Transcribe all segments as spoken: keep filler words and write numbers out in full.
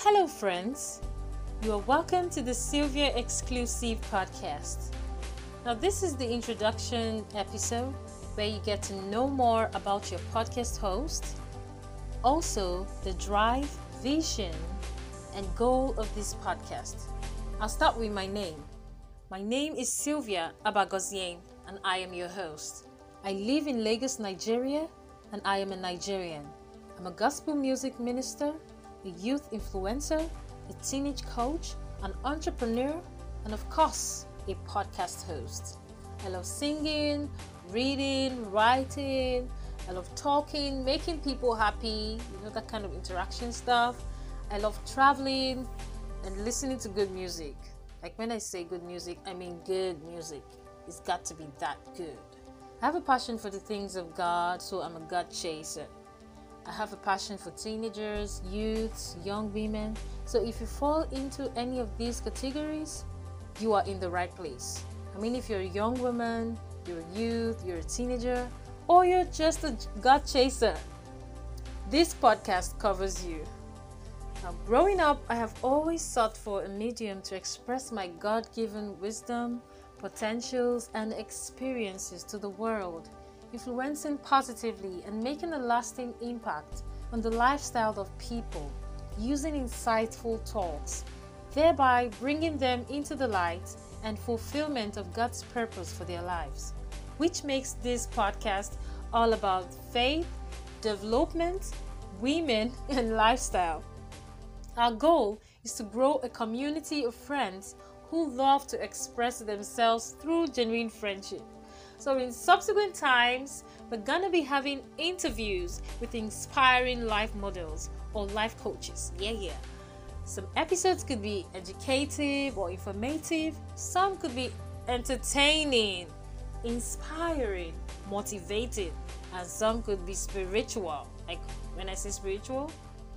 Hello friends, you are welcome to the Sylvia Exclusive Podcast. Now this is the introduction episode where you get to know more about your podcast host, also the drive, vision, and goal of this podcast. I'll start with my name. My name is Sylvia Abagozien and I am your host. I live in Lagos, Nigeria, and I am a Nigerian. I'm a gospel music minister, a youth influencer, a teenage coach, an entrepreneur, and of course, a podcast host. I love singing, reading, writing. I love talking, making people happy, you know, that kind of interaction stuff. I love traveling and listening to good music. Like when I say good music, I mean good music. It's got to be that good. I have a passion for the things of God, so I'm a God chaser. I have a passion for teenagers, youths, young women. So if you fall into any of these categories, you are in the right place. I mean, if you're a young woman, you're a youth, you're a teenager, or you're just a God chaser, this podcast covers you. Now, growing up, I have always sought for a medium to express my God-given wisdom, potentials, and experiences to the world, influencing positively and making a lasting impact on the lifestyle of people using insightful talks, thereby bringing them into the light and fulfillment of God's purpose for their lives, which makes this podcast all about faith, development, women, and lifestyle. Our goal is to grow a community of friends who love to express themselves through genuine friendship. So in subsequent times, we're gonna be having interviews with inspiring life models or life coaches. Yeah, yeah. Some episodes could be educative or informative. Some could be entertaining, inspiring, motivating, and some could be spiritual. Like when I say spiritual,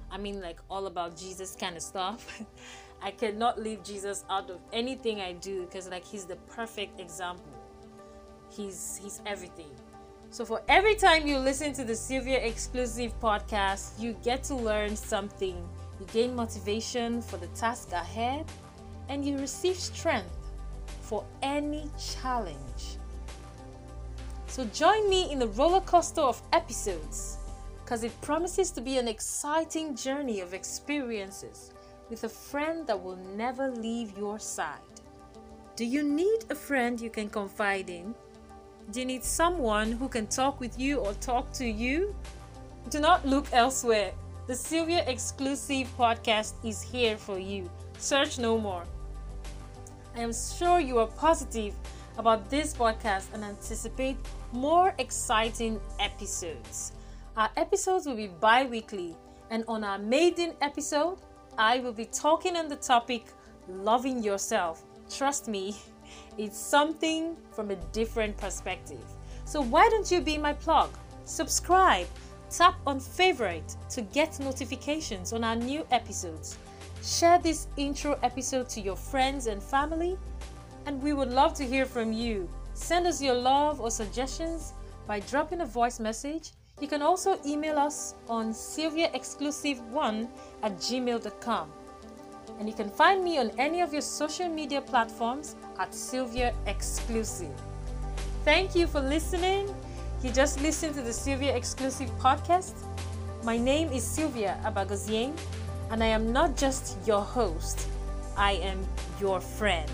I mean like all about Jesus kind of stuff. I cannot leave Jesus out of anything I do because like he's the perfect example. He's he's everything. So for every time you listen to the Sylvia Exclusive Podcast, you get to learn something. You gain motivation for the task ahead, and you receive strength for any challenge. So join me in the roller coaster of episodes, because it promises to be an exciting journey of experiences with a friend that will never leave your side. Do you need a friend you can confide in? Do you need someone who can talk with you or talk to you? Do not look elsewhere. The Sylvia Exclusive Podcast is here for you. Search no more. I am sure you are positive about this podcast and anticipate more exciting episodes. Our episodes will be bi-weekly, and on our maiden episode, I will be talking on the topic loving yourself. Trust me, it's something from a different perspective. So why don't you be my plug? Subscribe, tap on favorite to get notifications on our new episodes. Share this intro episode to your friends and family, and we would love to hear from you. Send us your love or suggestions by dropping a voice message. You can also email us on sylvia exclusive one at gmail dot com. And you can find me on any of your social media platforms at Sylvia Exclusive. Thank you for listening. You just listened to the Sylvia Exclusive Podcast. My name is Sylvia Abagozien, and I am not just your host. I am your friend.